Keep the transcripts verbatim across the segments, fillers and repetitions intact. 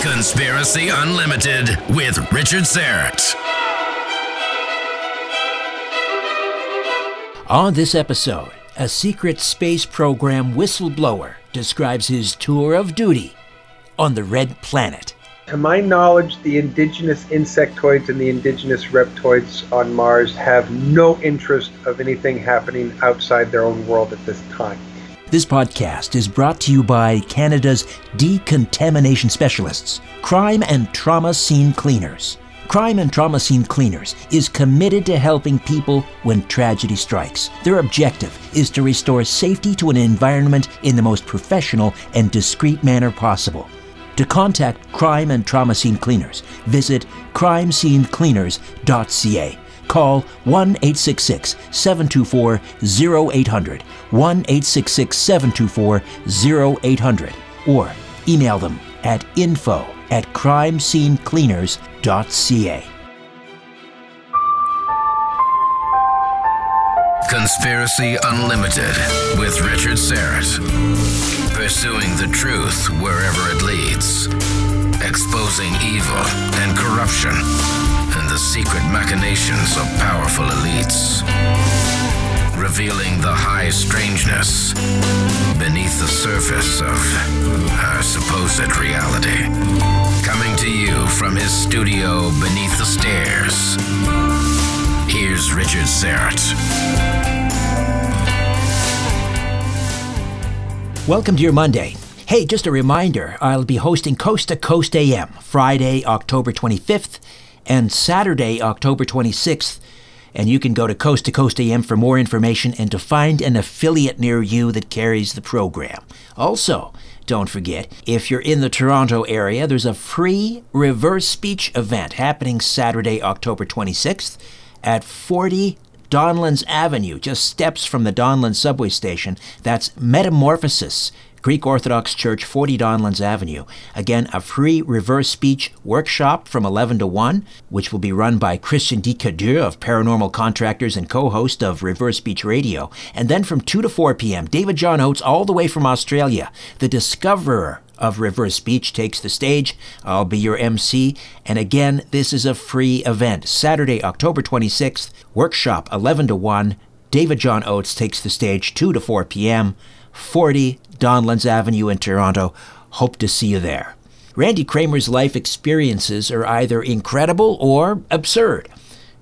Conspiracy Unlimited with Richard Syrett. On this episode, a secret space program whistleblower describes his tour of duty on the Red Planet. To my knowledge, the indigenous insectoids and the indigenous reptoids on Mars have no interest of anything happening outside their own world at this time. This podcast is brought to you by Canada's decontamination specialists, Crime and Trauma Scene Cleaners. Crime and Trauma Scene Cleaners is committed to helping people when tragedy strikes. Their objective is to restore safety to an environment in the most professional and discreet manner possible. To contact Crime and Trauma Scene Cleaners, visit crime scene cleaners dot c a. Call one eight six six, seven two four, zero eight zero zero, one eight six six, seven two four, zero eight zero zero, or email them at info at crime scene cleaners dot c a. Conspiracy Unlimited with Richard Syrett. Pursuing the truth wherever it leads. Exposing evil and corruption and the secret machinations of powerful elites. Revealing the high strangeness beneath the surface of our supposed reality. Coming to you from his studio beneath the stairs. Here's Richard Syrett. Welcome to your Monday. Hey, just a reminder, I'll be hosting Coast to Coast A M Friday, October twenty-fifth and Saturday, October twenty-sixth. And you can go to Coast to Coast A M for more information and to find an affiliate near you that carries the program. Also, don't forget, if you're in the Toronto area, there's a free reverse speech event happening Saturday, October twenty-sixth. At forty Donlands Avenue, just steps from the Donlands subway station. That's Metamorphosis, Greek Orthodox Church, forty Donlands Avenue. Again, a free reverse speech workshop from eleven to one, which will be run by Christian Dicadieu of Paranormal Contractors and co-host of Reverse Speech Radio. And then from two to four p.m., David John Oates, all the way from Australia, the discoverer of Reverse Speech, takes the stage. I'll be your M C. And again, this is a free event. Saturday, October twenty-sixth, workshop eleven to one. David John Oates takes the stage two to four p.m., forty Donlands Avenue in Toronto. Hope to see you there. Randy Cramer's life experiences are either incredible or absurd.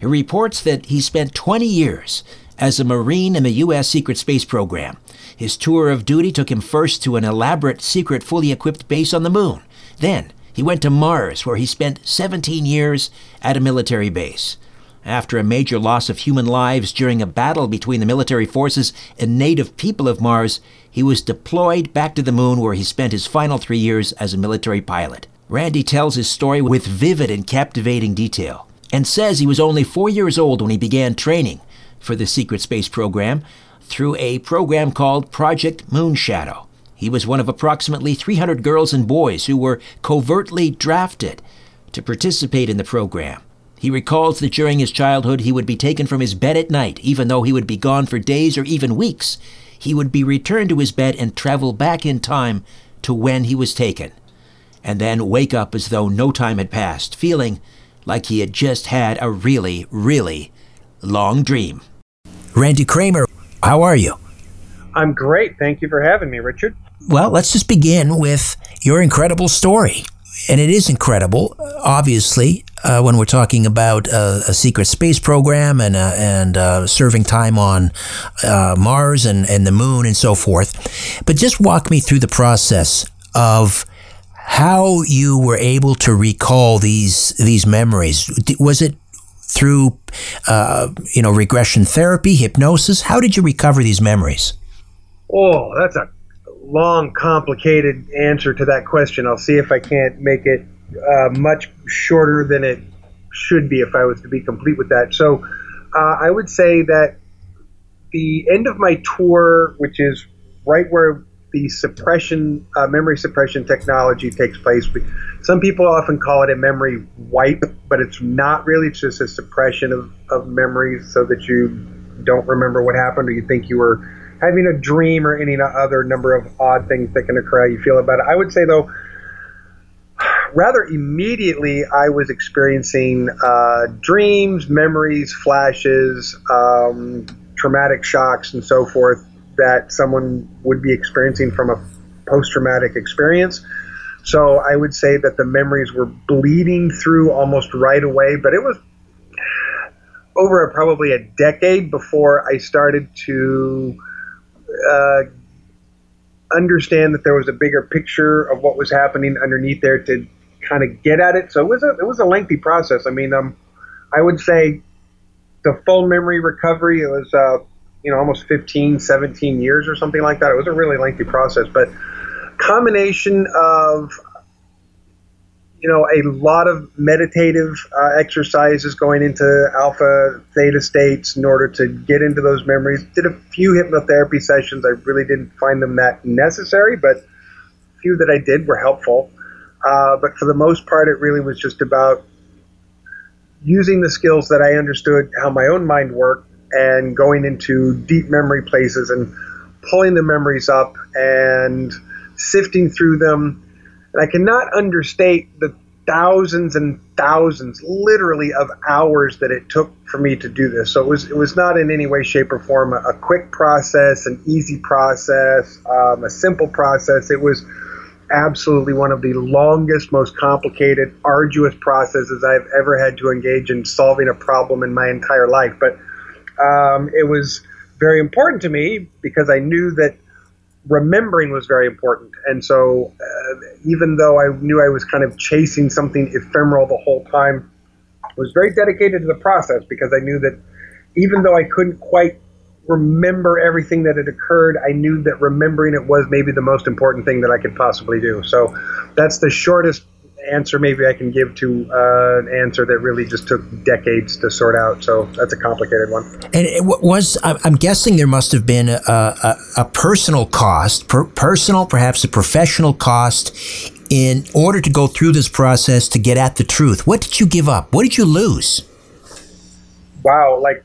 He reports that he spent twenty years as a Marine in the U S Secret Space Program. His tour of duty took him first to an elaborate, secret, fully equipped base on the moon. Then he went to Mars, where he spent seventeen years at a military base. After a major loss of human lives during a battle between the military forces and native people of Mars, he was deployed back to the moon, where he spent his final three years as a military pilot. Randy tells his story with vivid and captivating detail, and says he was only four years old when he began training for the secret space program, through a program called Project Moonshadow. He was one of approximately three hundred girls and boys who were covertly drafted to participate in the program. He recalls that during his childhood, he would be taken from his bed at night, even though he would be gone for days or even weeks. He would be returned to his bed and travel back in time to when he was taken, and then wake up as though no time had passed, feeling like he had just had a really, really long dream. Randy Cramer, how are you? I'm great. Thank you for having me, Richard. Well, let's just begin with your incredible story. And it is incredible, obviously, uh, when we're talking about uh, a secret space program and uh, and uh, serving time on uh, Mars and, and the moon and so forth. But just walk me through the process of how you were able to recall these these memories. Was it through, uh, you know, regression therapy, hypnosis? How did you recover these memories? Oh, that's a long, complicated answer to that question. I'll see if I can't make it uh, much shorter than it should be if I was to be complete with that. So uh, I would say that the end of my tour, which is right where the suppression, uh, memory suppression technology takes place. Some people often call it a memory wipe, but it's not really. It's just a suppression of, of memories so that you don't remember what happened, or you think you were having a dream, or any other number of odd things that can occur, how you feel about it. I would say, though, rather immediately, I was experiencing uh, dreams, memories, flashes, um, traumatic shocks, and so forth that someone would be experiencing from a post-traumatic experience. So I would say that the memories were bleeding through almost right away, but it was over a, probably a decade before I started to uh, understand that there was a bigger picture of what was happening underneath there to kind of get at it. So it was a it was a lengthy process. I mean, um, I would say the full memory recovery, it was uh, you know almost fifteen, seventeen years or something like that. It was a really lengthy process, but combination of you know a lot of meditative uh, exercises going into alpha theta states in order to get into those memories. Did a few hypnotherapy sessions. I really didn't find them that necessary, but a few that I did were helpful. Uh, but for the most part, it really was just about using the skills that I understood how my own mind worked and going into deep memory places and pulling the memories up and sifting through them. And I cannot understate the thousands and thousands, literally, of hours that it took for me to do this. So it was it was not in any way, shape, or form a, a quick process, an easy process, um, a simple process. It was absolutely one of the longest, most complicated, arduous processes I've ever had to engage in solving a problem in my entire life. But um, it was very important to me because I knew that remembering was very important. And so uh, even though I knew I was kind of chasing something ephemeral the whole time, I was very dedicated to the process because I knew that even though I couldn't quite remember everything that had occurred, I knew that remembering it was maybe the most important thing that I could possibly do. So that's the shortest answer maybe I can give to uh, an answer that really just took decades to sort out. So that's a complicated one. And it was, I'm guessing there must have been a, a, a personal cost, per, personal, perhaps a professional cost, in order to go through this process to get at the truth. What did you give up? What did you lose? Wow, like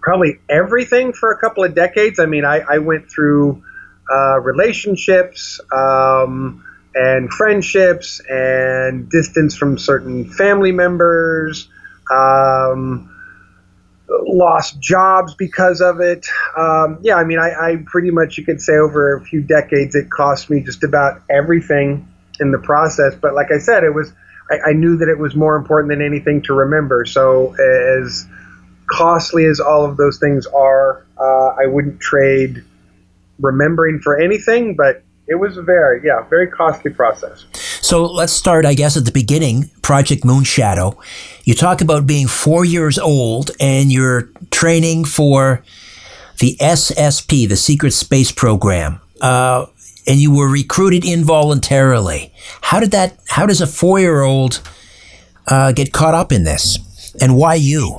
probably everything for a couple of decades. I mean, I, I went through uh, relationships, um, and friendships, and distance from certain family members, um, lost jobs because of it. Um, yeah, I mean, I, I pretty much, you could say over a few decades, it cost me just about everything in the process. But like I said, it was, I, I knew that it was more important than anything to remember. So as costly as all of those things are, uh, I wouldn't trade remembering for anything, but it was a very, yeah, very costly process. So let's start, I guess, at the beginning, Project Moonshadow. You talk about being four years old and you're training for the S S P, the Secret Space Program, uh, and you were recruited involuntarily. How did that, how does a four-year-old uh, get caught up in this? And why you?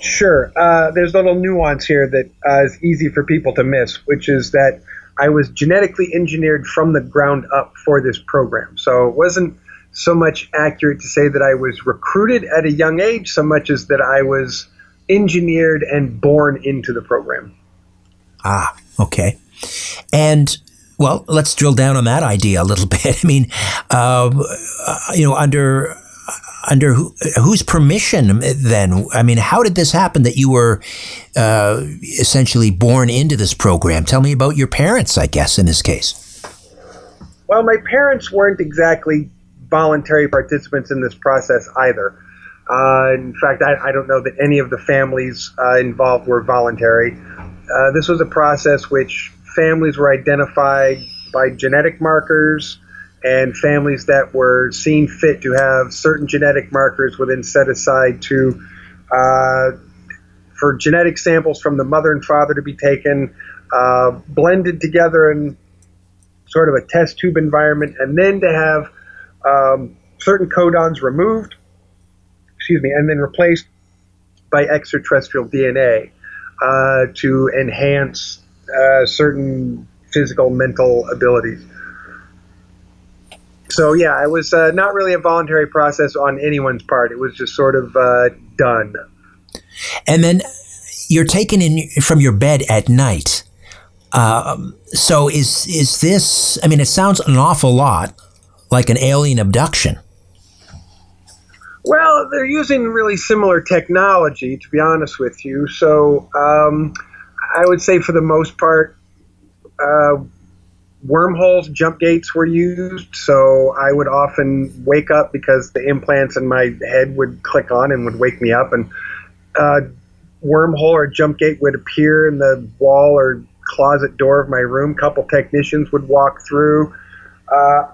Sure. Uh, there's a little nuance here that uh, is easy for people to miss, which is that I was genetically engineered from the ground up for this program. So it wasn't so much accurate to say that I was recruited at a young age so much as that I was engineered and born into the program. Ah, okay. And, well, let's drill down on that idea a little bit. I mean, uh, you know, under under who, whose permission then? I mean, how did this happen that you were uh, essentially born into this program? Tell me about your parents, I guess, in this case. Well, my parents weren't exactly voluntary participants in this process either. Uh, in fact, I, I don't know that any of the families uh, involved were voluntary. Uh, this was a process which families were identified by genetic markers, and families that were seen fit to have certain genetic markers were then set aside to uh, for genetic samples from the mother and father to be taken, uh, blended together in sort of a test tube environment, and then to have um, certain codons removed, excuse me, and then replaced by extraterrestrial D N A uh, to enhance uh, certain physical, mental abilities. So, yeah, it was uh, not really a voluntary process on anyone's part. It was just sort of uh, done. And then you're taken in from your bed at night. Um, so is is this, I mean, it sounds an awful lot like an alien abduction. Well, they're using really similar technology, to be honest with you. So um, I would say for the most part, uh, wormholes, jump gates were used. So I would often wake up because the implants in my head would click on and would wake me up. And uh, wormhole or jump gate would appear in the wall or closet door of my room. A couple technicians would walk through. Uh,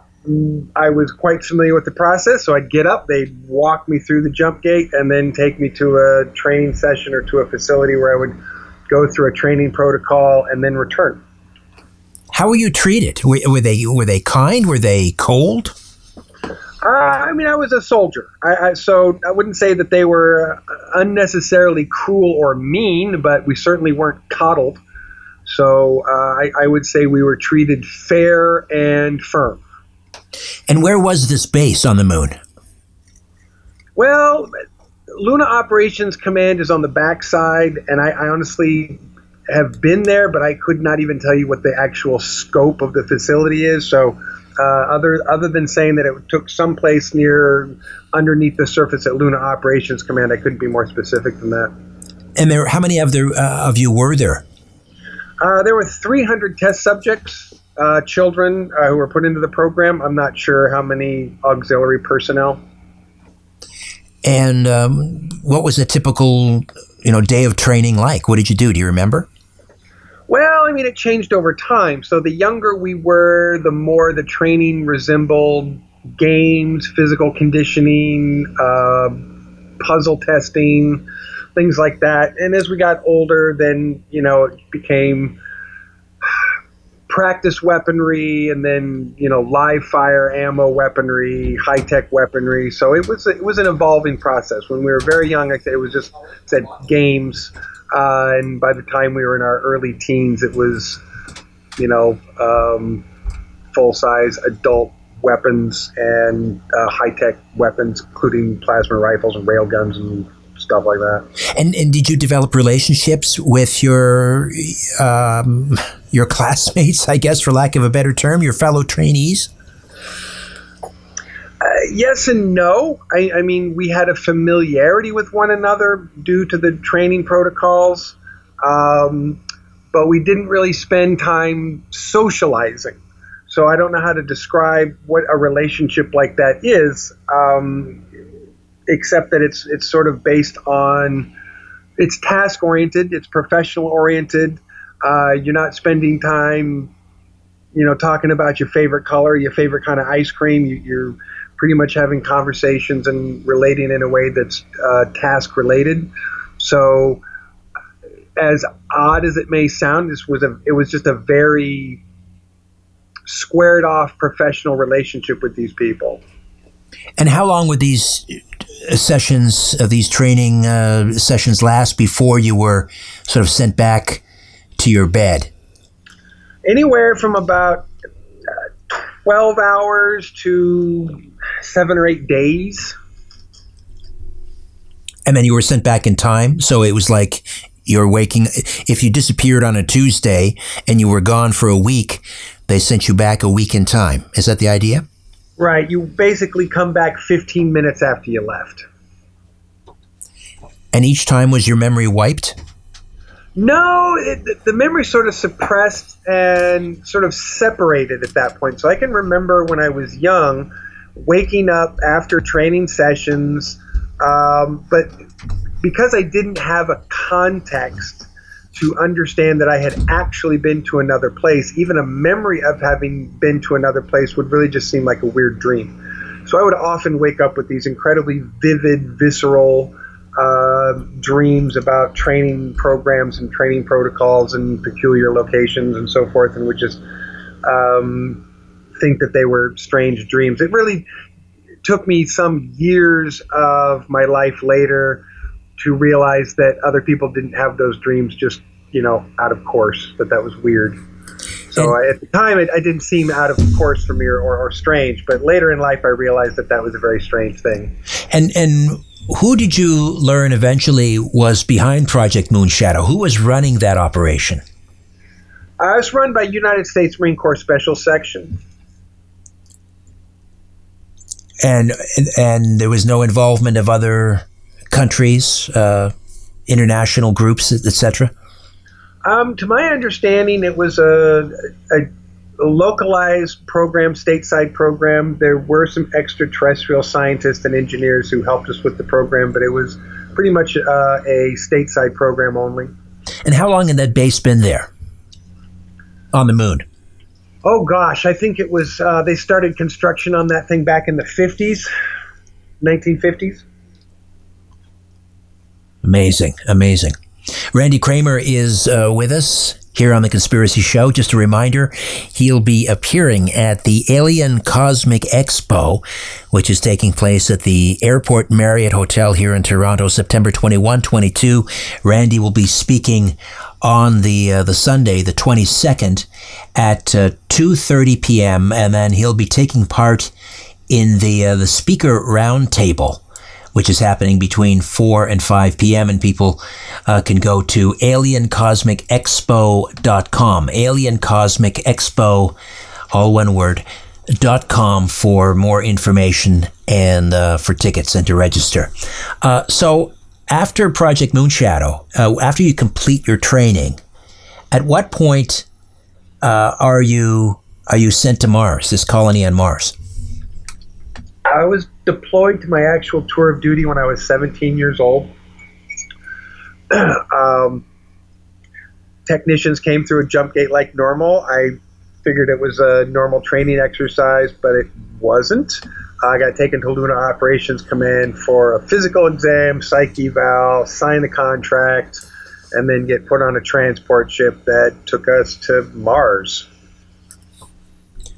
I was quite familiar with the process, so I'd get up, they'd walk me through the jump gate, and then take me to a training session or to a facility where I would go through a training protocol and then return. How were you treated? Were, were they were they kind? Were they cold? Uh, I mean, I was a soldier, I, I, so I wouldn't say that they were unnecessarily cruel or mean, but we certainly weren't coddled. So uh, I, I would say we were treated fair and firm. And where was this base on the moon? Well, Luna Operations Command is on the backside, and I, I honestly have been there, but I could not even tell you what the actual scope of the facility is. So uh, other other than saying that it took someplace near underneath the surface at Luna Operations Command, I couldn't be more specific than that. And there, how many of, there, uh, of you were there? Uh, there were three hundred test subjects. Uh, children uh, who were put into the program. I'm not sure how many auxiliary personnel. And um, what was a typical, you know, day of training like? What did you do? Do you remember? Well, I mean, it changed over time. So the younger we were, the more the training resembled games, physical conditioning, uh, puzzle testing, things like that. And as we got older, then, you know, it became practice weaponry, and then, you know, live fire ammo weaponry, high tech weaponry. So it was it was an evolving process. When we were very young, I said it was just said games, uh, and by the time we were in our early teens, it was, you know, um, full size adult weapons and uh, high tech weapons, including plasma rifles and rail guns and stuff like that. And and did you develop relationships with your um, your classmates, I guess, for lack of a better term, your fellow trainees? Uh, yes and no. I, I mean, we had a familiarity with one another due to the training protocols, um, but we didn't really spend time socializing. So I don't know how to describe what a relationship like that is. Um, except that it's it's sort of based on, it's task-oriented, it's professional-oriented. Uh, you're not spending time, you know, talking about your favorite color, your favorite kind of ice cream. You, you're pretty much having conversations and relating in a way that's uh, task-related. So as odd as it may sound, this was a, it was just a very squared-off professional relationship with these people. And how long would these sessions, uh, these training uh, sessions last before you were sort of sent back to your bed? Anywhere from about uh, twelve hours to seven or eight days. And then you were sent back in time, so it was like you're waking, if you disappeared on a Tuesday and you were gone for a week, they sent you back a week in time. Is that the idea? Right. You basically come back fifteen minutes after you left. And each time was your memory wiped? No, it, the memory sort of suppressed and sort of separated at that point. So I can remember when I was young, waking up after training sessions, um, but because I didn't have a context to understand that I had actually been to another place, even a memory of having been to another place would really just seem like a weird dream. So I would often wake up with these incredibly vivid, visceral uh, dreams about training programs and training protocols and peculiar locations and so forth, and would just um, think that they were strange dreams. It really took me some years of my life later to realize that other people didn't have those dreams just, you know, out of course, that that was weird. So I, at the time, it, it didn't seem out of course for me or, or, or strange, but later in life I realized that that was a very strange thing. And and who did you learn eventually was behind Project Moonshadow? Who was running that operation? Uh, it was run by United States Marine Corps Special Section. and and there was no involvement of other countries, uh, international groups, et cetera? Um, to my understanding, it was a, a, a localized program, stateside program. There were some extraterrestrial scientists and engineers who helped us with the program, but it was pretty much uh, a stateside program only. And how long had that base been there on the moon? Oh, gosh. I think it was uh, – they started construction on that thing back in the fifties, nineteen fifties. Amazing, amazing. Randy Cramer is uh, with us here on The Conspiracy Show. Just a reminder, he'll be appearing at the Alien Cosmic Expo, which is taking place at the Airport Marriott Hotel here in Toronto, September twenty-first, twenty-second. Randy will be speaking on the uh, the Sunday, the twenty-second, at uh, two thirty p.m., and then he'll be taking part in the uh, the speaker roundtable, which is happening between four and five p.m., and people uh, can go to alien cosmic expo dot com, alien cosmic expo, all one word, dot com for more information and uh, for tickets and to register. Uh, so after Project Moonshadow, uh, after you complete your training, at what point uh, are you are you sent to Mars, this colony on Mars? I was deployed to my actual tour of duty when I was seventeen years old. um, technicians came through a jump gate like normal. I figured it was a normal training exercise, but it wasn't. I got taken to Luna Operations Command for a physical exam, psych eval, sign the contract, and then get put on a transport ship that took us to Mars.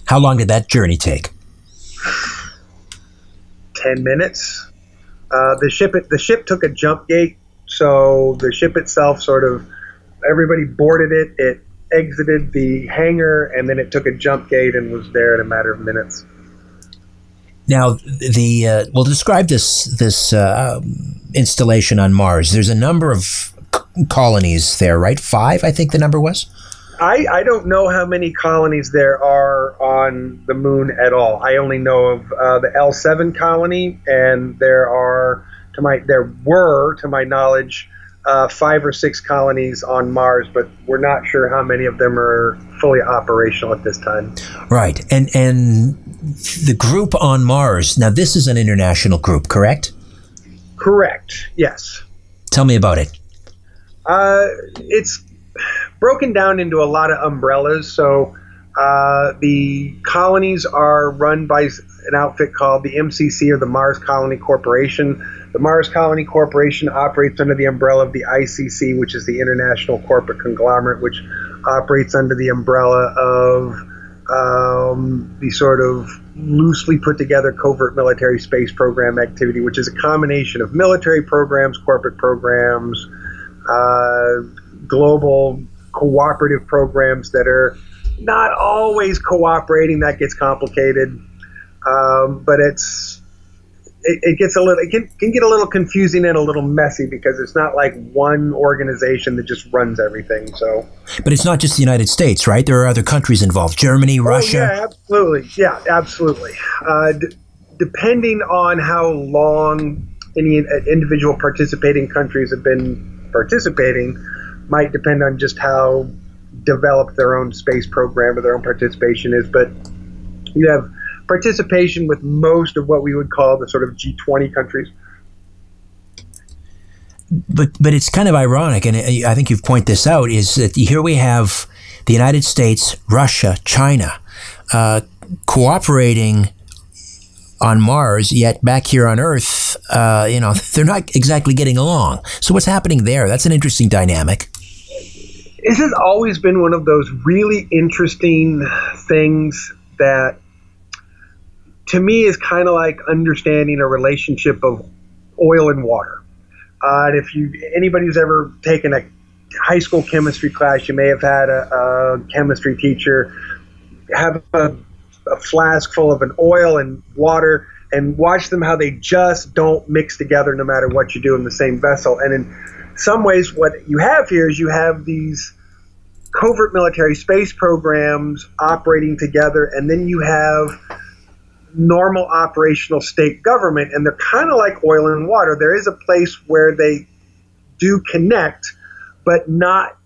How long did that journey take? ten minutes. Uh, the ship the ship took a jump gate, so the ship itself sort of, everybody boarded it, it exited the hangar, and then it took a jump gate and was there in a matter of minutes. Now, the uh, well, describe this this uh, installation on Mars. There's a number of c- colonies there, right? Five, I think the number was? I, I don't know how many colonies there are on the moon at all. I only know of uh, the L seven colony, and there are, to my there were, to my knowledge, uh, five or six colonies on Mars, but we're not sure how many of them are fully operational at this time. Right, and and the group on Mars. Now, this is an international group, correct? Correct. Yes. Tell me about it. Uh, it's broken down into a lot of umbrellas. So uh, the colonies are run by an outfit called the M C C, or the Mars Colony Corporation. The Mars Colony Corporation operates under the umbrella of the I C C, which is the International Corporate Conglomerate, which operates under the umbrella of um, the sort of loosely put together covert military space program activity, which is a combination of military programs, corporate programs, uh, global cooperative programs that are not always cooperating. That gets complicated, um, but it's it, it gets a little it can, can get a little confusing and a little messy, because it's not like one organization that just runs everything. So, but it's not just the United States, right? There are other countries involved: Germany, Russia. Oh, yeah, absolutely. Yeah, absolutely. Uh, d- depending on how long any individual participating countries have been participating, might depend on just how developed their own space program or their own participation is. But you have participation with most of what we would call the sort of G twenty countries. But but it's kind of ironic, and I think you've pointed this out, is that here we have the United States, Russia, China uh, cooperating on Mars, yet back here on Earth, uh, you know, they're not exactly getting along. So what's happening there? That's an interesting dynamic. This has always been one of those really interesting things that, to me, is kind of like understanding a relationship of oil and water. Uh, and if you anybody who's ever taken a high school chemistry class, you may have had a, a chemistry teacher have a, a flask full of an oil and water, and watch them how they just don't mix together no matter what you do in the same vessel. And in some ways, what you have here is you have these covert military space programs operating together, and then you have normal operational state government, and they're kind of like oil and water. There is a place where they do connect, but not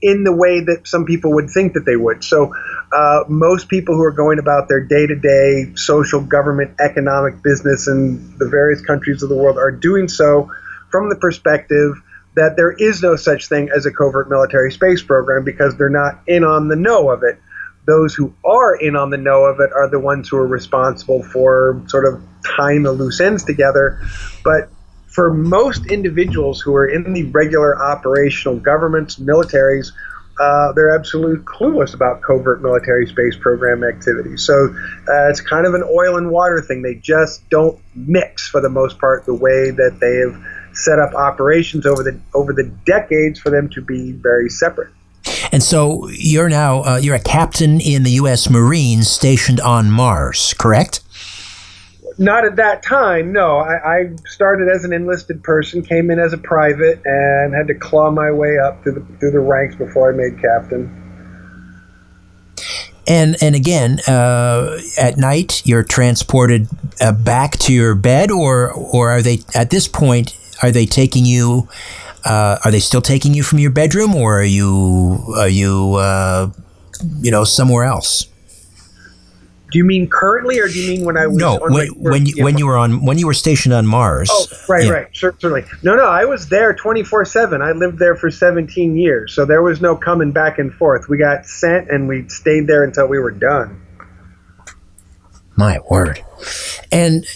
in the way that some people would think that they would. So uh, most people who are going about their day-to-day social, government, economic business in the various countries of the world are doing so from the perspective that there is no such thing as a covert military space program because they're not in on the know of it. Those who are in on the know of it are the ones who are responsible for sort of tying the loose ends together. But for most individuals who are in the regular operational governments, militaries, uh, they're absolutely clueless about covert military space program activities. So uh, it's kind of an oil and water thing. They just don't mix for the most part the way that they have set up operations over the over the decades for them to be very separate. And so you're now uh, you're a captain in the U S Marines stationed on Mars, correct? Not at that time, no. I, I started as an enlisted person, came in as a private, and had to claw my way up through the through the ranks before I made captain. And and again, uh, at night you're transported uh, back to your bed, or or are they at this point? Are they taking you? Uh, are they still taking you from your bedroom, or are you are you uh, you know somewhere else? Do you mean currently, or do you mean when I was? No, on when, my, when you yeah, when you were on when you were stationed on Mars. Oh, right, yeah. right, certainly. No, no, I was there twenty-four seven. I lived there for seventeen years, so there was no coming back and forth. We got sent, and we stayed there until we were done. My word, and.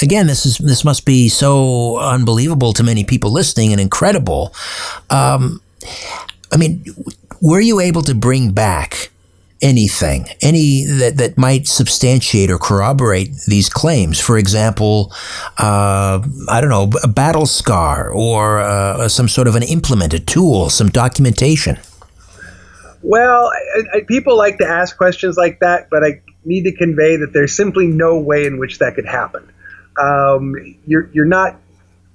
Again, this is this must be so unbelievable to many people listening and incredible. Um, I mean, were you able to bring back anything, any that, that might substantiate or corroborate these claims? For example, uh, I don't know, a battle scar or uh, some sort of an implement, a tool, some documentation? Well, I, I, people like to ask questions like that, but I need to convey that there's simply no way in which that could happen. Um, you're, you're not,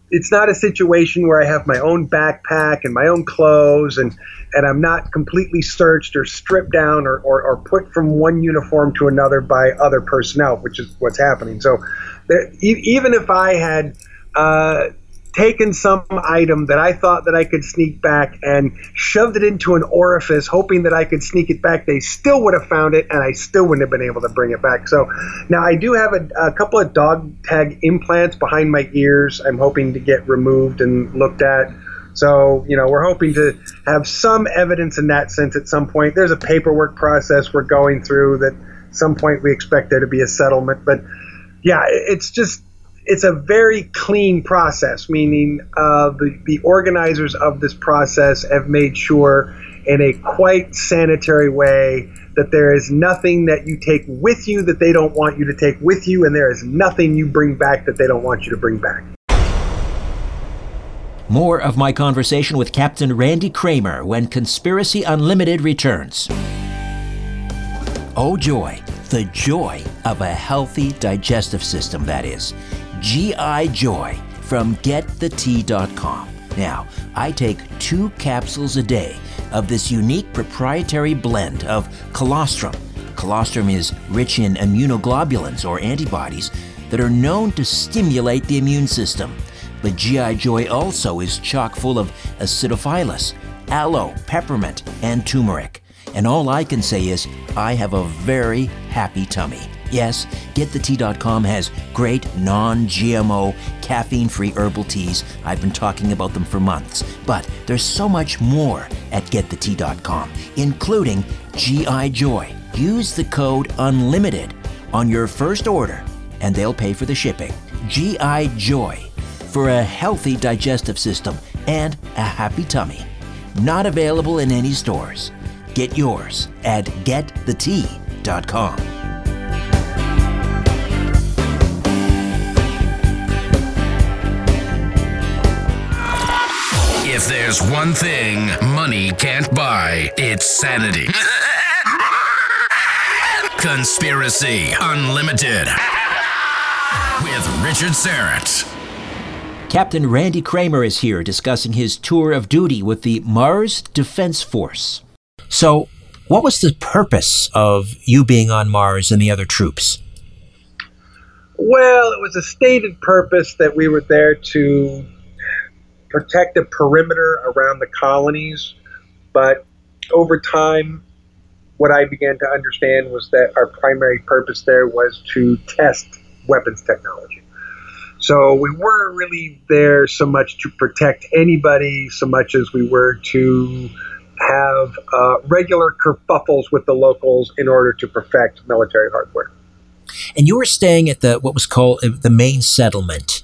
it's not a situation where I have my own backpack and my own clothes and, and I'm not completely searched or stripped down or, or, or put from one uniform to another by other personnel, which is what's happening. So there, e- even if I had, uh, taken some item that I thought that I could sneak back and shoved it into an orifice hoping that I could sneak it back, they still would have found it and I still wouldn't have been able to bring it back. So now I do have a, a couple of dog tag implants behind my ears I'm hoping to get removed and looked at. So, you know, we're hoping to have some evidence in that sense at some point. There's a paperwork process we're going through that at some point we expect there to be a settlement. But yeah, it's just... It's a very clean process, meaning uh, the, the organizers of this process have made sure in a quite sanitary way that there is nothing that you take with you that they don't want you to take with you, and there is nothing you bring back that they don't want you to bring back. More of my conversation with Captain Randy Cramer when Conspiracy Unlimited returns. Oh joy, the joy of a healthy digestive system, that is. G I Joy from get the tea dot com. Now, I take two capsules a day of this unique proprietary blend of colostrum. Colostrum is rich in immunoglobulins or antibodies that are known to stimulate the immune system. But G I Joy also is chock full of acidophilus, aloe, peppermint, and turmeric. And all I can say is I have a very happy tummy. Yes, get the tea dot com has great non-G M O, caffeine-free herbal teas. I've been talking about them for months, but there's so much more at get the tea dot com, including G I Joy. Use the code UNLIMITED on your first order, and they'll pay for the shipping. G I Joy for a healthy digestive system and a happy tummy. Not available in any stores. Get yours at get the tea dot com. If there's one thing money can't buy, it's sanity. Conspiracy Unlimited with Richard Syrett. Captain Randy Cramer is here discussing his tour of duty with the Mars Defense Force. So, what was the purpose of you being on Mars and the other troops? Well, it was a stated purpose that we were there to protect a perimeter around the colonies, but over time, what I began to understand was that our primary purpose there was to test weapons technology. So we weren't really there so much to protect anybody so much as we were to have uh, regular kerfuffles with the locals in order to perfect military hardware. And you were staying at the what was called the main settlement,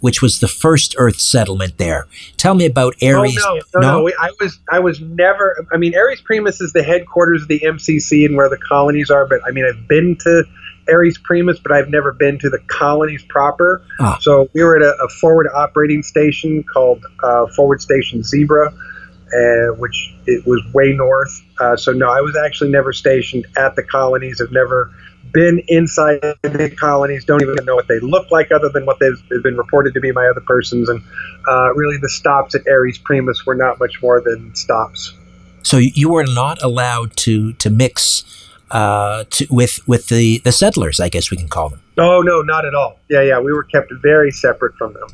which was the first Earth settlement there. Tell me about Ares. Oh, no, no, no? no we, I was I was never, I mean, Ares Primus is the headquarters of the M C C and where the colonies are, but I mean, I've been to Ares Primus, but I've never been to the colonies proper. Oh. So we were at a, a forward operating station called uh, Forward Station Zebra, uh, which it was way north. Uh, so no, I was actually never stationed at the colonies. I've never been inside the colonies, don't even know what they look like other than what they've been reported to be by other persons. And uh, really the stops at Ares Primus were not much more than stops. So you were not allowed to, to mix uh, to, with with the, the settlers, I guess we can call them. Oh, no, not at all. Yeah, yeah, we were kept very separate from them.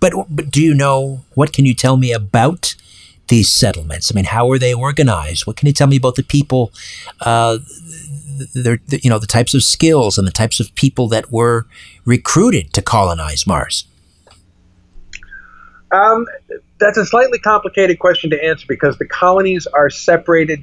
But, but do you know, what can you tell me about these settlements? I mean, how are they organized? What can you tell me about the people, uh, their, you know, the types of skills and the types of people that were recruited to colonize Mars? Um, that's a slightly complicated question to answer because the colonies are separated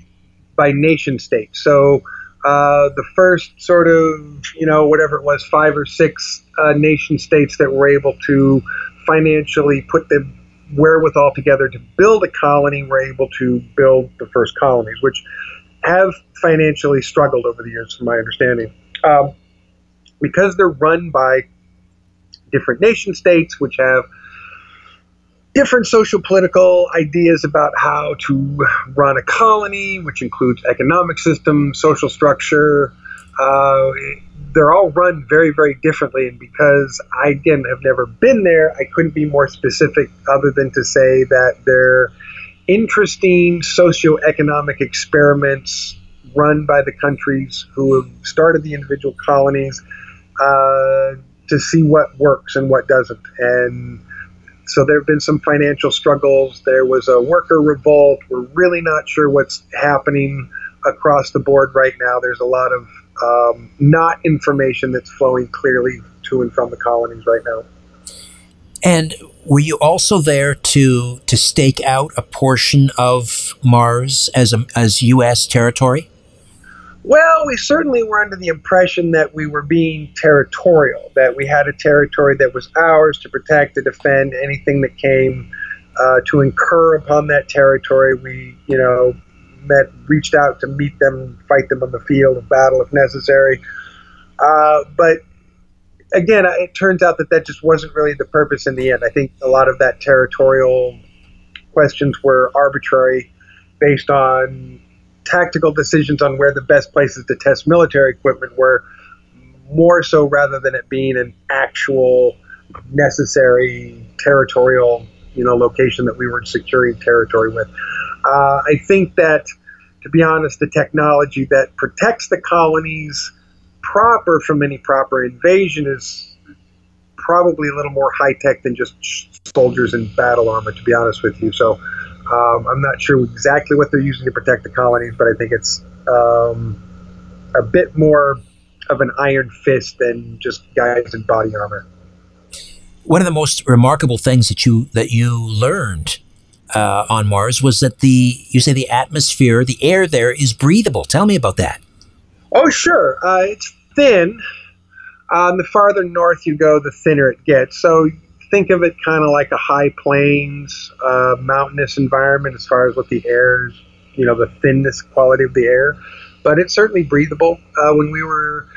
by nation states. So uh, the first sort of, you know, whatever it was, five or six uh, nation states that were able to financially put them wherewithal together to build a colony were able to build the first colonies, which have financially struggled over the years, from my understanding. Um, because they're run by different nation states, which have different social political ideas about how to run a colony, which includes economic system, social structure, uh, they're all run very, very differently. And because I, again, have never been there, I couldn't be more specific other than to say that they're interesting socioeconomic experiments run by the countries who have started the individual colonies uh, to see what works and what doesn't. And so there have been some financial struggles. There was a worker revolt. We're really not sure what's happening across the board right now. There's a lot of Um, not information that's flowing clearly to and from the colonies right now. And were you also there to to stake out a portion of Mars as a, as U S territory? Well, we certainly were under the impression that we were being territorial, that we had a territory that was ours to protect, to defend anything that came uh, to incur upon that territory. We, you know, met, reached out to meet them, fight them on the field of battle if necessary. Uh, but again, it turns out that that just wasn't really the purpose in the end. I think a lot of that territorial questions were arbitrary based on tactical decisions on where the best places to test military equipment were, more so rather than it being an actual necessary territorial, you know, location that we were securing territory with. Uh, I think that, to be honest, the technology that protects the colonies proper from any proper invasion is probably a little more high-tech than just soldiers in battle armor, to be honest with you. So um, I'm not sure exactly what they're using to protect the colonies, but I think it's um, a bit more of an iron fist than just guys in body armor. One of the most remarkable things that you that you learned Uh, on Mars was that the, you say the atmosphere, the air there is breathable. Tell me about that. Oh, sure. Uh, it's thin. Um, the farther north you go, the thinner it gets. So think of it kind of like a high plains, uh, mountainous environment as far as what the air is, you know, the thinness quality of the air. But it's certainly breathable. Uh, when we were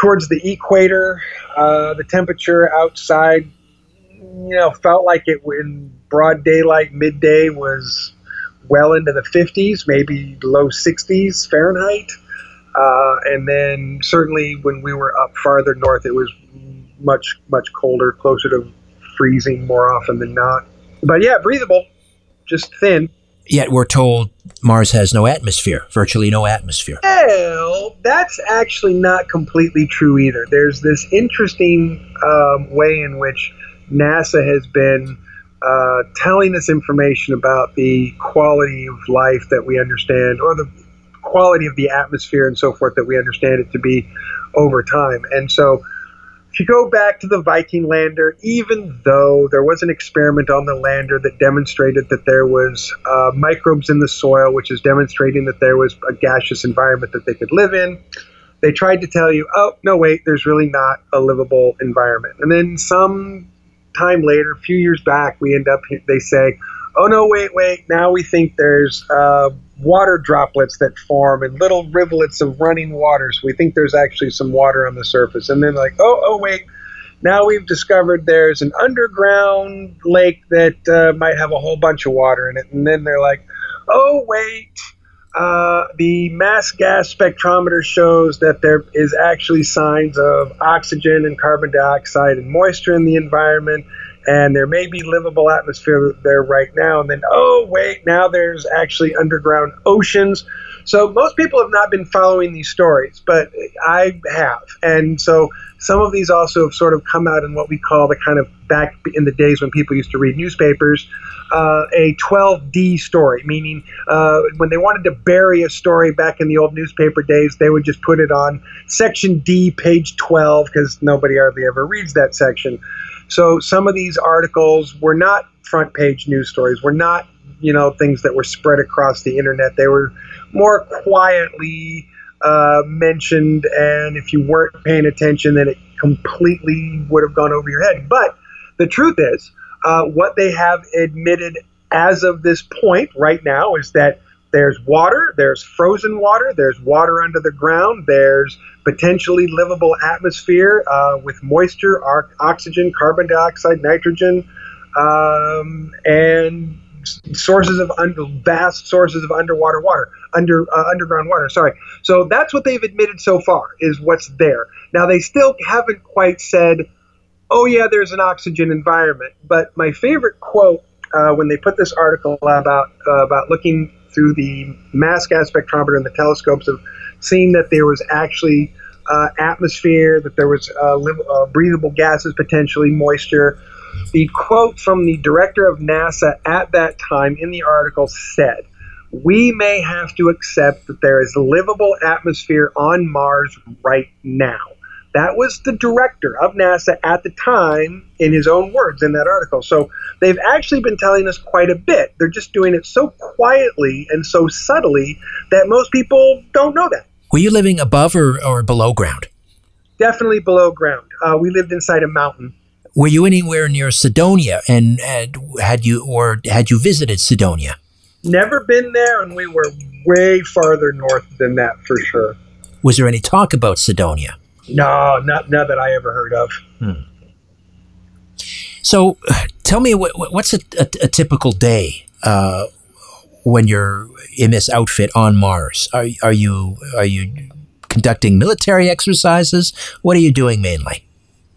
towards the equator, uh, the temperature outside, you know, felt like it in broad daylight, midday was well into the fifties, maybe low sixties Fahrenheit. Uh, and then certainly when we were up farther north, it was much, much colder, closer to freezing more often than not. But yeah, breathable, just thin. Yet we're told Mars has no atmosphere, virtually no atmosphere. Well, that's actually not completely true either. There's this interesting um, way in which NASA has been uh, telling us information about the quality of life that we understand, or the quality of the atmosphere and so forth that we understand it to be over time. And so if you go back to the Viking lander, even though there was an experiment on the lander that demonstrated that there was uh, microbes in the soil, which is demonstrating that there was a gaseous environment that they could live in, they tried to tell you, oh, no, wait, there's really not a livable environment. And then some time later, a few years back, we end up, they say, oh, no, wait, wait, now we think there's uh, water droplets that form and little rivulets of running water. So we think there's actually some water on the surface. And then like, oh, oh, wait, now we've discovered there's an underground lake that uh, might have a whole bunch of water in it. And then they're like, oh, wait, uh, the mass gas spectrometer shows that there is actually signs of oxygen and carbon dioxide and moisture in the environment. And there may be livable atmosphere there right now. And then, oh, wait, now there's actually underground oceans. So most people have not been following these stories, but I have. And so some of these also have sort of come out in what we call the kind of, back in the days when people used to read newspapers, uh, a twelve D story, meaning uh, when they wanted to bury a story back in the old newspaper days, they would just put it on section D, page twelve, because nobody hardly ever reads that section. So some of these articles were not front page news stories, were not, you know, things that were spread across the internet. They were more quietly uh, mentioned, and if you weren't paying attention, then it completely would have gone over your head. But the truth is, uh, what they have admitted as of this point right now is that there's water, there's frozen water, there's water under the ground, there's potentially livable atmosphere uh, with moisture, ar- oxygen, carbon dioxide, nitrogen, um, and sources of under- vast sources of underwater water, under uh, underground water, sorry. So that's what they've admitted so far is what's there. Now, they still haven't quite said, oh, yeah, there's an oxygen environment. But my favorite quote uh, when they put this article about uh, about looking through the mass gas spectrometer and the telescopes, have seen that there was actually uh, atmosphere, that there was uh, live, uh, breathable gases, potentially moisture. The quote from the director of NASA at that time in the article said, "We may have to accept that there is livable atmosphere on Mars right now." That was the director of NASA at the time, in his own words, in that article. So they've actually been telling us quite a bit. They're just doing it so quietly and so subtly that most people don't know that. Were you living above or, or below ground? Definitely below ground. Uh, we lived inside a mountain. Were you anywhere near Cydonia, and, and had you or had you visited Cydonia? Never been there, and we were way farther north than that for sure. Was there any talk about Cydonia? No, not, not that I ever heard of. Hmm. So tell me, what, what's a, a, a typical day uh, when you're in this outfit on Mars? Are, are you are you conducting military exercises? What are you doing mainly?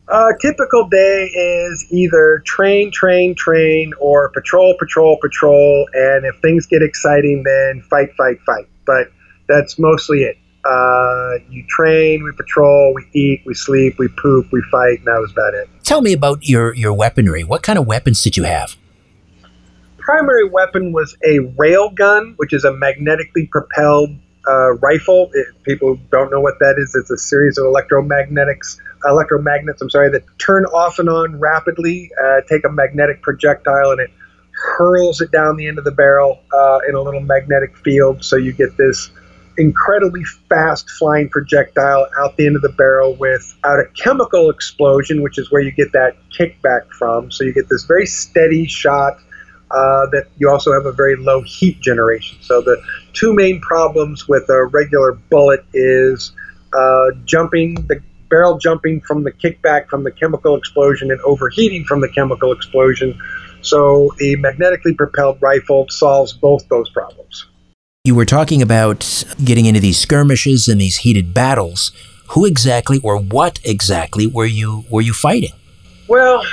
A typical day is either train, train, train, or patrol, patrol, patrol. And if things get exciting, then fight, fight, fight. But that's mostly it. Uh, you train, we patrol, we eat, we sleep, we poop, we fight, and that was about it. Tell me about your, your weaponry. What kind of weapons did you have? Primary weapon was a rail gun, which is a magnetically propelled uh, rifle. If people don't know what that is, it's a series of electromagnetics, electromagnets, I'm sorry, that turn off and on rapidly, uh, take a magnetic projectile, and it hurls it down the end of the barrel uh, in a little magnetic field, so you get this incredibly fast flying projectile out the end of the barrel without a chemical explosion, which is where you get that kickback from. So you get this very steady shot uh, that you also have a very low heat generation. So the two main problems with a regular bullet is uh, jumping, the barrel jumping from the kickback from the chemical explosion, and overheating from the chemical explosion. So the magnetically propelled rifle solves both those problems. You were talking about getting into these skirmishes and these heated battles. Who exactly, or what exactly, were you were you fighting? Well,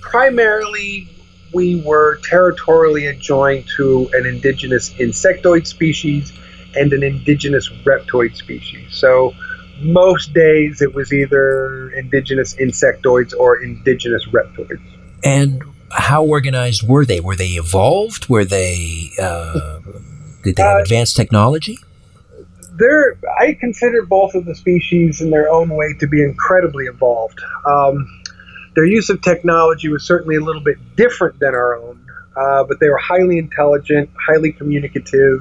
primarily we were territorially adjoined to an indigenous insectoid species and an indigenous reptoid species. So most days it was either indigenous insectoids or indigenous reptoids. And how organized were they? Were they evolved? Were they, uh, did they have uh, advanced technology? They're, I consider both of the species in their own way to be incredibly evolved. Um, their use of technology was certainly a little bit different than our own, uh, but they were highly intelligent, highly communicative,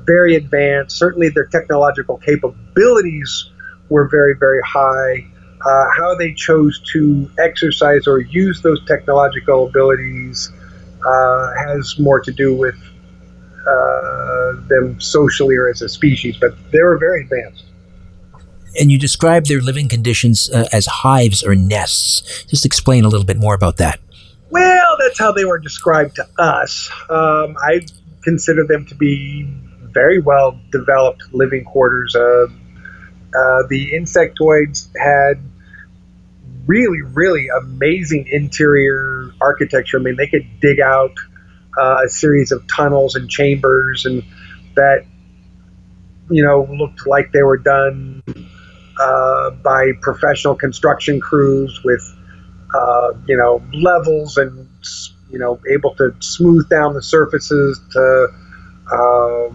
very advanced. Certainly their technological capabilities were very, very high. Uh, how they chose to exercise or use those technological abilities uh, has more to do with uh, them socially or as a species, but they were very advanced. And you describe their living conditions uh, as hives or nests. Just explain a little bit more about that. Well, that's how they were described to us. Um, I consider them to be very well-developed living quarters. Uh, uh, the insectoids had really, really amazing interior architecture. I mean, they could dig out uh, a series of tunnels and chambers, and that, you know, looked like they were done Uh, by professional construction crews with, uh, you know, levels and, you know, able to smooth down the surfaces to, um,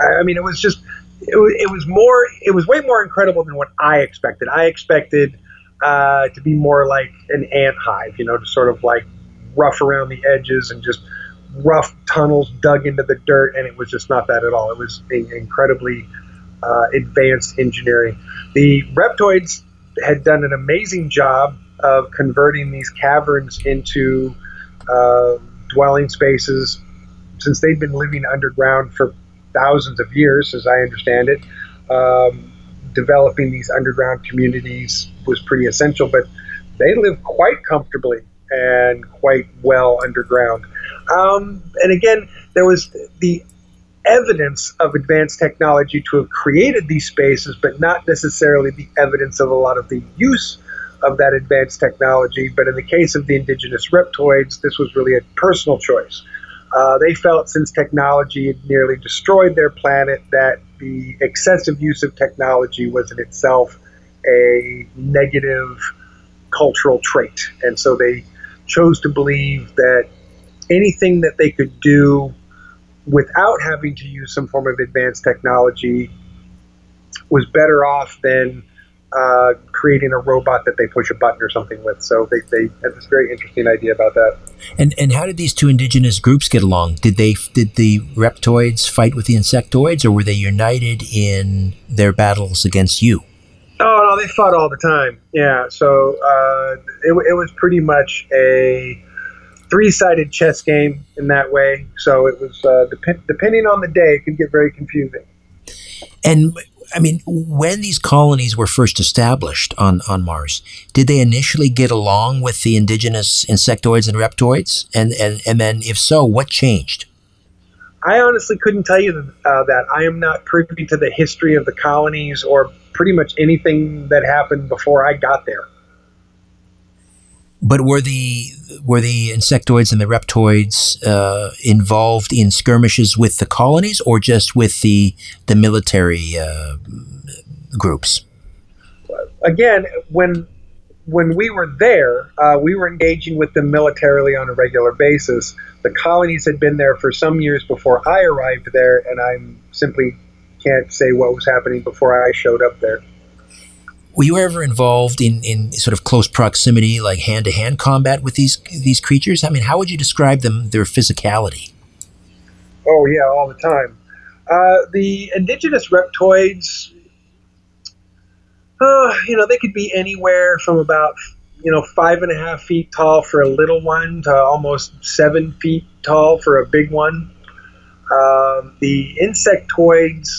I, I mean, it was just, it, it was more, it was way more incredible than what I expected. I expected uh, to be more like an ant hive, you know, to sort of like rough around the edges and just rough tunnels dug into the dirt, and it was just not that at all. It was a, incredibly Uh, advanced engineering. The reptoids had done an amazing job of converting these caverns into uh, dwelling spaces since they'd been living underground for thousands of years, as I understand it. Um, developing these underground communities was pretty essential, but they lived quite comfortably and quite well underground. Um, and again, there was the evidence of advanced technology to have created these spaces, but not necessarily the evidence of a lot of the use of that advanced technology. But in the case of the indigenous reptoids, this was really a personal choice. Uh, they felt since technology had nearly destroyed their planet, that the excessive use of technology was in itself a negative cultural trait. And so they chose to believe that anything that they could do without having to use some form of advanced technology was better off than uh, creating a robot that they push a button or something with. So they, they had this very interesting idea about that. And and how did these two indigenous groups get along? Did they did the reptoids fight with the insectoids, or were they united in their battles against you? Oh, no, they fought all the time. Yeah, so uh, it, it was pretty much a three-sided chess game in that way. So it was, uh, dep- depending on the day, it could get very confusing. And, I mean, when these colonies were first established on, on Mars, did they initially get along with the indigenous insectoids and reptoids? And, and, and then, if so, what changed? I honestly couldn't tell you uh, that. I am not privy to the history of the colonies or pretty much anything that happened before I got there. But were the were the insectoids and the reptoids uh, involved in skirmishes with the colonies, or just with the the military uh, groups? Again, when when we were there, uh, we were engaging with them militarily on a regular basis. The colonies had been there for some years before I arrived there, and I simply can't say what was happening before I showed up there. Were you ever involved in, in sort of close proximity, like hand-to-hand combat with these these creatures? I mean, how would you describe them, their physicality? Oh, yeah, all the time. Uh, the indigenous reptoids, uh, you know, they could be anywhere from about, you know, five and a half feet tall for a little one to almost seven feet tall for a big one. Uh, the insectoids,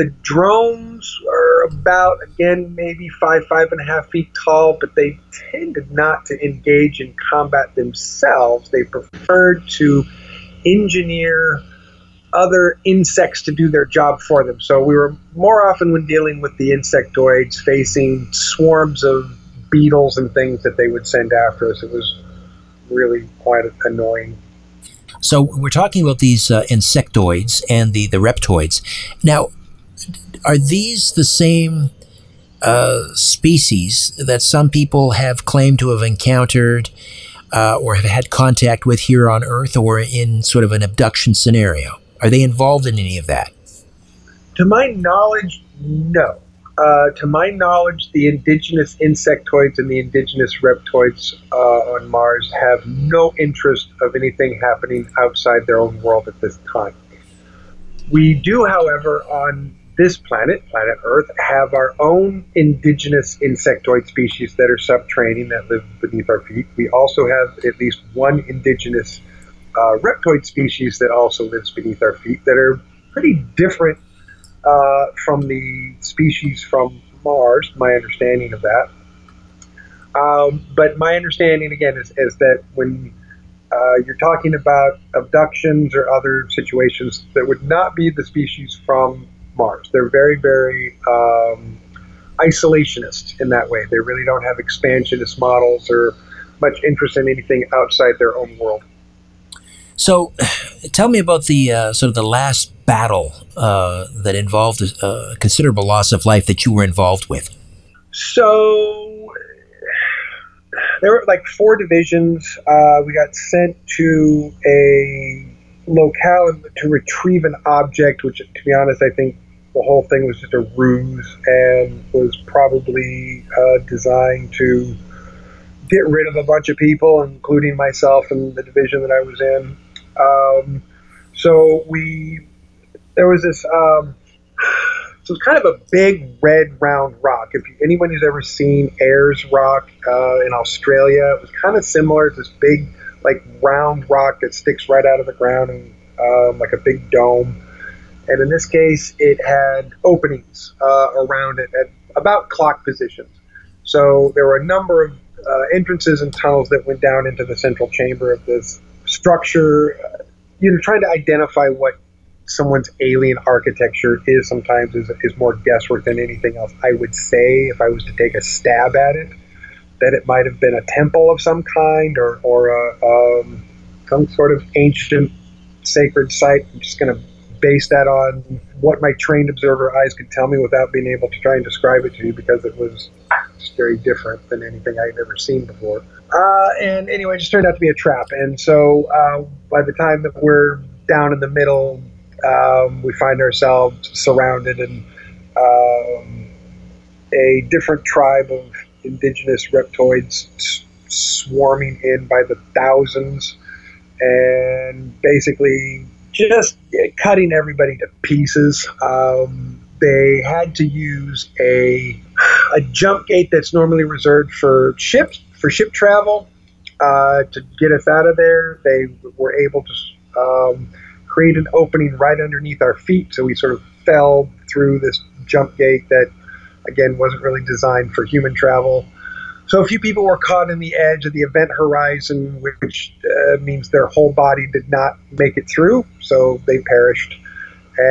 the drones are about, again, maybe five, five and a half feet tall, but they tended not to engage in combat themselves. They preferred to engineer other insects to do their job for them. So we were more often, when dealing with the insectoids, facing swarms of beetles and things that they would send after us. It was really quite annoying. So we're talking about these uh, insectoids and the, the reptoids. Now, are these the same uh, species that some people have claimed to have encountered uh, or have had contact with here on Earth or in sort of an abduction scenario? Are they involved in any of that? To my knowledge, no. Uh, to my knowledge, the indigenous insectoids and the indigenous reptoids uh, on Mars have no interest of anything happening outside their own world at this time. We do, however, on this planet, planet Earth, have our own indigenous insectoid species that are subterranean, that live beneath our feet. We also have at least one indigenous uh, reptoid species that also lives beneath our feet that are pretty different Uh, from the species from Mars, my understanding of that. Um, but my understanding, again, is, is that when uh, you're talking about abductions or other situations, that would not be the species from Mars. They're very, very um, isolationist in that way. They really don't have expansionist models or much interest in anything outside their own world. So tell me about the uh, sort of the last battle uh, that involved a uh, considerable loss of life that you were involved with. So there were like four divisions. Uh, we got sent to a locale to retrieve an object, which, to be honest, I think the whole thing was just a ruse and was probably uh, designed to get rid of a bunch of people, including myself and the division that I was in. Um, so we, there was this, um, so it's kind of a big red round rock. If you, anyone who's ever seen Ayers Rock uh, in Australia, it was kind of similar. It's this big, like, round rock that sticks right out of the ground, and um, like a big dome. And in this case, it had openings uh, around it at about clock positions. So there were a number of Uh, entrances and tunnels that went down into the central chamber of this structure. Uh, you know, trying to identify what someone's alien architecture is sometimes is, is more guesswork than anything else. I would say, if I was to take a stab at it, that it might have been a temple of some kind, or, or a, um, some sort of ancient sacred site. I'm just going to base that on what my trained observer eyes could tell me without being able to try and describe it to you, because it was very different than anything I'd ever seen before. Uh, and anyway, it just turned out to be a trap. And so uh, by the time that we're down in the middle, um, we find ourselves surrounded, and um, a different tribe of indigenous reptoids s- swarming in by the thousands, and basically just cutting everybody to pieces. Um, they had to use a a jump gate that's normally reserved for ships, for ship travel, uh, to get us out of there. They were able to um, create an opening right underneath our feet, so we sort of fell through this jump gate that, again, wasn't really designed for human travel. So a few people were caught in the edge of the event horizon, which uh, means their whole body did not make it through, so they perished.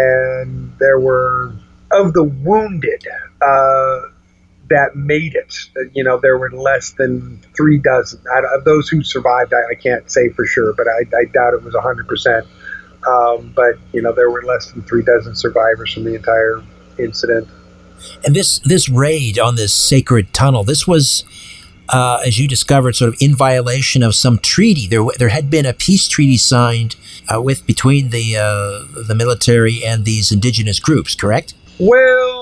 And there were, of the wounded uh, that made it, you know, there were less than three dozen. Out of those who survived, I, I can't say for sure, but I, I doubt it was one hundred percent. Um, but, you know, there were less than three dozen survivors from the entire incident. And this, this raid on this sacred tunnel, this was, uh, as you discovered, sort of in violation of some treaty. There there had been a peace treaty signed uh, with between the uh, the military and these indigenous groups, correct? Well,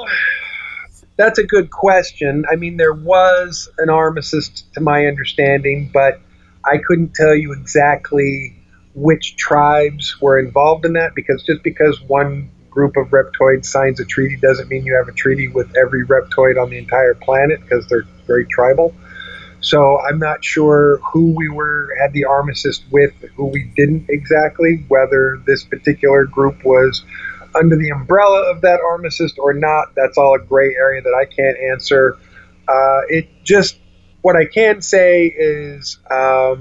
that's a good question. I mean, there was an armistice, to my understanding, but I couldn't tell you exactly which tribes were involved in that, because just because one group of reptoids signs a treaty doesn't mean you have a treaty with every reptoid on the entire planet, because they're very tribal. So I'm not sure who we were had the armistice with, who we didn't exactly, whether this particular group was under the umbrella of that armistice or not. That's all a gray area that I can't answer. Uh, it just, what I can say is um,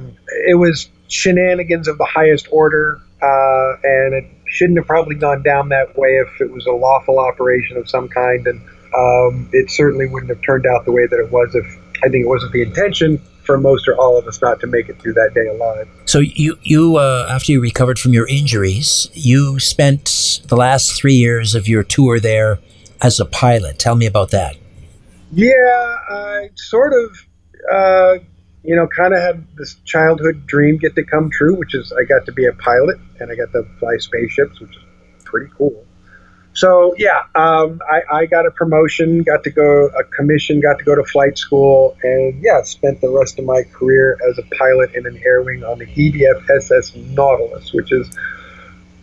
it was shenanigans of the highest order, uh, and it shouldn't have probably gone down that way if it was a lawful operation of some kind, and um, it certainly wouldn't have turned out the way that it was if, I think it wasn't the intention for most or all of us not to make it through that day alive. So you, you uh, after you recovered from your injuries, you spent the last three years of your tour there as a pilot. Tell me about that. Yeah, I sort of, uh, you know, kind of had this childhood dream get to come true, which is I got to be a pilot and I got to fly spaceships, which is pretty cool. So, yeah, um, I, I got a promotion, got to go, a commission, got to go to flight school, and, yeah, spent the rest of my career as a pilot in an air wing on the E D F S S Nautilus, which is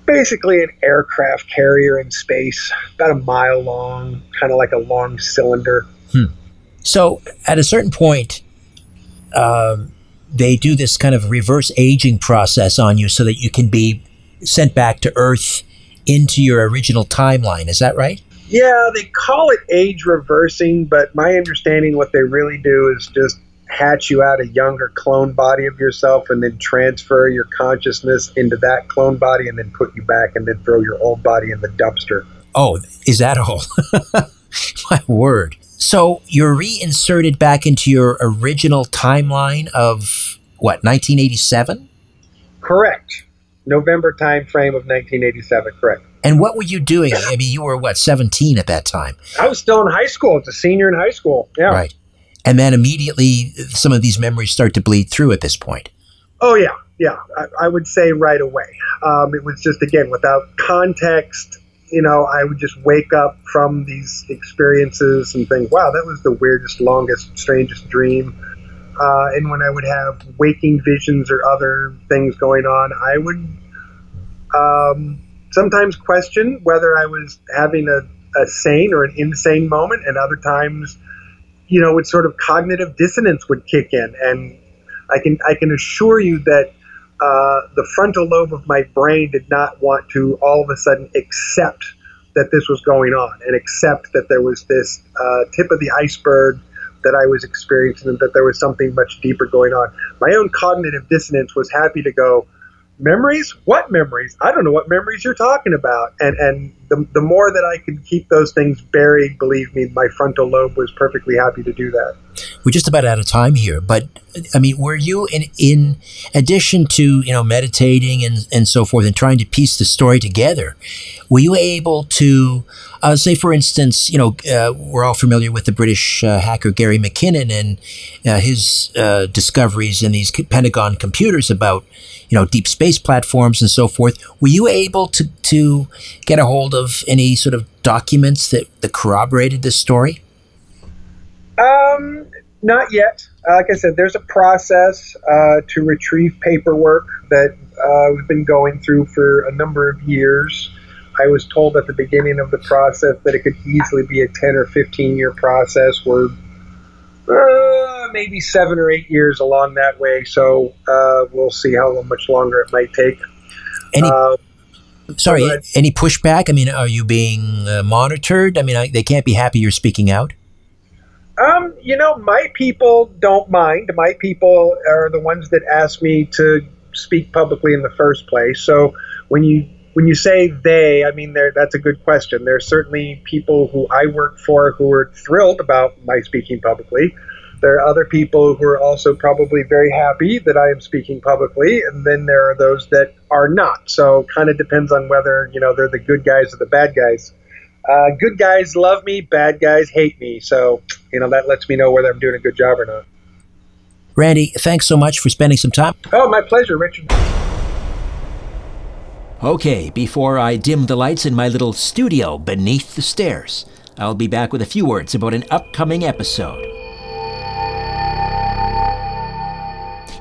basically an aircraft carrier in space, about a mile long, kind of like a long cylinder. Hmm. So, at a certain point, um, they do this kind of reverse aging process on you so that you can be sent back to Earth into your original timeline. Is that right? Yeah, they call it age reversing, but my understanding what they really do is just hatch you out a younger clone body of yourself and then transfer your consciousness into that clone body and then put you back and then throw your old body in the dumpster. Oh, is that all? My word. So you're reinserted back into your original timeline of, what, nineteen eighty-seven? Correct. November time frame of nineteen eighty-seven, correct. And what were you doing? I mean, you were, what, seventeen at that time? I was still in high school. It's a senior in high school, yeah. Right. And then immediately some of these memories start to bleed through at this point. Oh, yeah, yeah. I, I would say right away. Um, it was just, again, without context, you know, I would just wake up from these experiences and think, wow, that was the weirdest, longest, strangest dream. Uh, and when I would have waking visions or other things going on, I would um, sometimes question whether I was having a, a sane or an insane moment. And other times, you know, it's sort of cognitive dissonance would kick in. And I can I can assure you that uh, the frontal lobe of my brain did not want to all of a sudden accept that this was going on and accept that there was this uh, tip of the iceberg that I was experiencing and that there was something much deeper going on. My own cognitive dissonance was happy to go, memories? What memories? I don't know what memories you're talking about. And and the, the more that I could keep those things buried, believe me, my frontal lobe was perfectly happy to do that. We're just about out of time here, but I mean, were you in, in addition to, you know, meditating and, and so forth and trying to piece the story together, were you able to, uh, say, for instance, you know, uh, we're all familiar with the British uh, hacker Gary McKinnon and uh, his uh, discoveries in these Pentagon computers about, you know, deep space platforms and so forth. Were you able to, to get a hold of any sort of documents that, that corroborated this story? Um, not yet. Uh, like I said, there's a process uh, to retrieve paperwork that uh, we've been going through for a number of years. I was told at the beginning of the process that it could easily be a ten or fifteen year process. We're uh, maybe seven or eight years along that way. So uh, we'll see how much longer it might take. Any, uh, sorry, but, any pushback? I mean, are you being uh, monitored? I mean, I, they can't be happy you're speaking out. Um, you know, my people don't mind. My people are the ones that asked me to speak publicly in the first place. So when you when you say they, I mean, that's a good question. There are certainly people who I work for who are thrilled about my speaking publicly. There are other people who are also probably very happy that I am speaking publicly. And then there are those that are not. So it kind of depends on whether, you know, they're the good guys or the bad guys. Uh, good guys love me, bad guys hate me. So, you know, that lets me know whether I'm doing a good job or not. Randy, thanks so much for spending some time. Oh, my pleasure, Richard. Okay, before I dim the lights in my little studio beneath the stairs, I'll be back with a few words about an upcoming episode.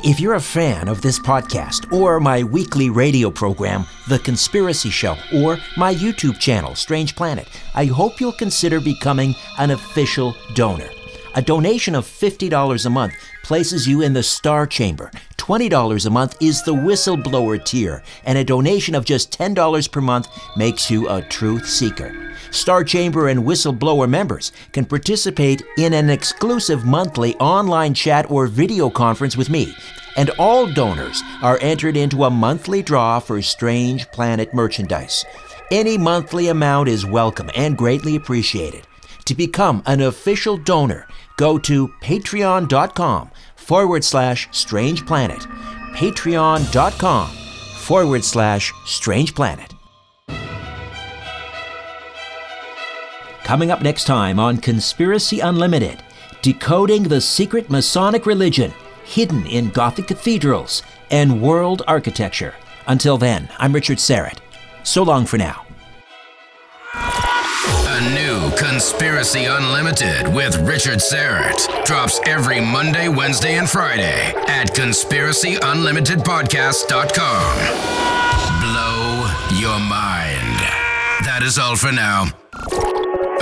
If you're a fan of this podcast or my weekly radio program, The Conspiracy Show, or my YouTube channel, Strange Planet, I hope you'll consider becoming an official donor. A donation of fifty dollars a month places you in the Star Chamber. twenty dollars a month is the whistleblower tier, and a donation of just ten dollars per month makes you a truth seeker. Star Chamber and Whistleblower members can participate in an exclusive monthly online chat or video conference with me, and all donors are entered into a monthly draw for Strange Planet merchandise. Any monthly amount is welcome and greatly appreciated. To become an official donor, go to patreon.com forward slash Strange Planet. Patreon.com forward slash Strange Planet. Coming up next time on Conspiracy Unlimited, decoding the secret Masonic religion hidden in Gothic cathedrals and world architecture. Until then, I'm Richard Syrett. So long for now. A new Conspiracy Unlimited with Richard Syrett drops every Monday, Wednesday, and Friday at conspiracy unlimited podcast dot com. Blow your mind. That is all for now.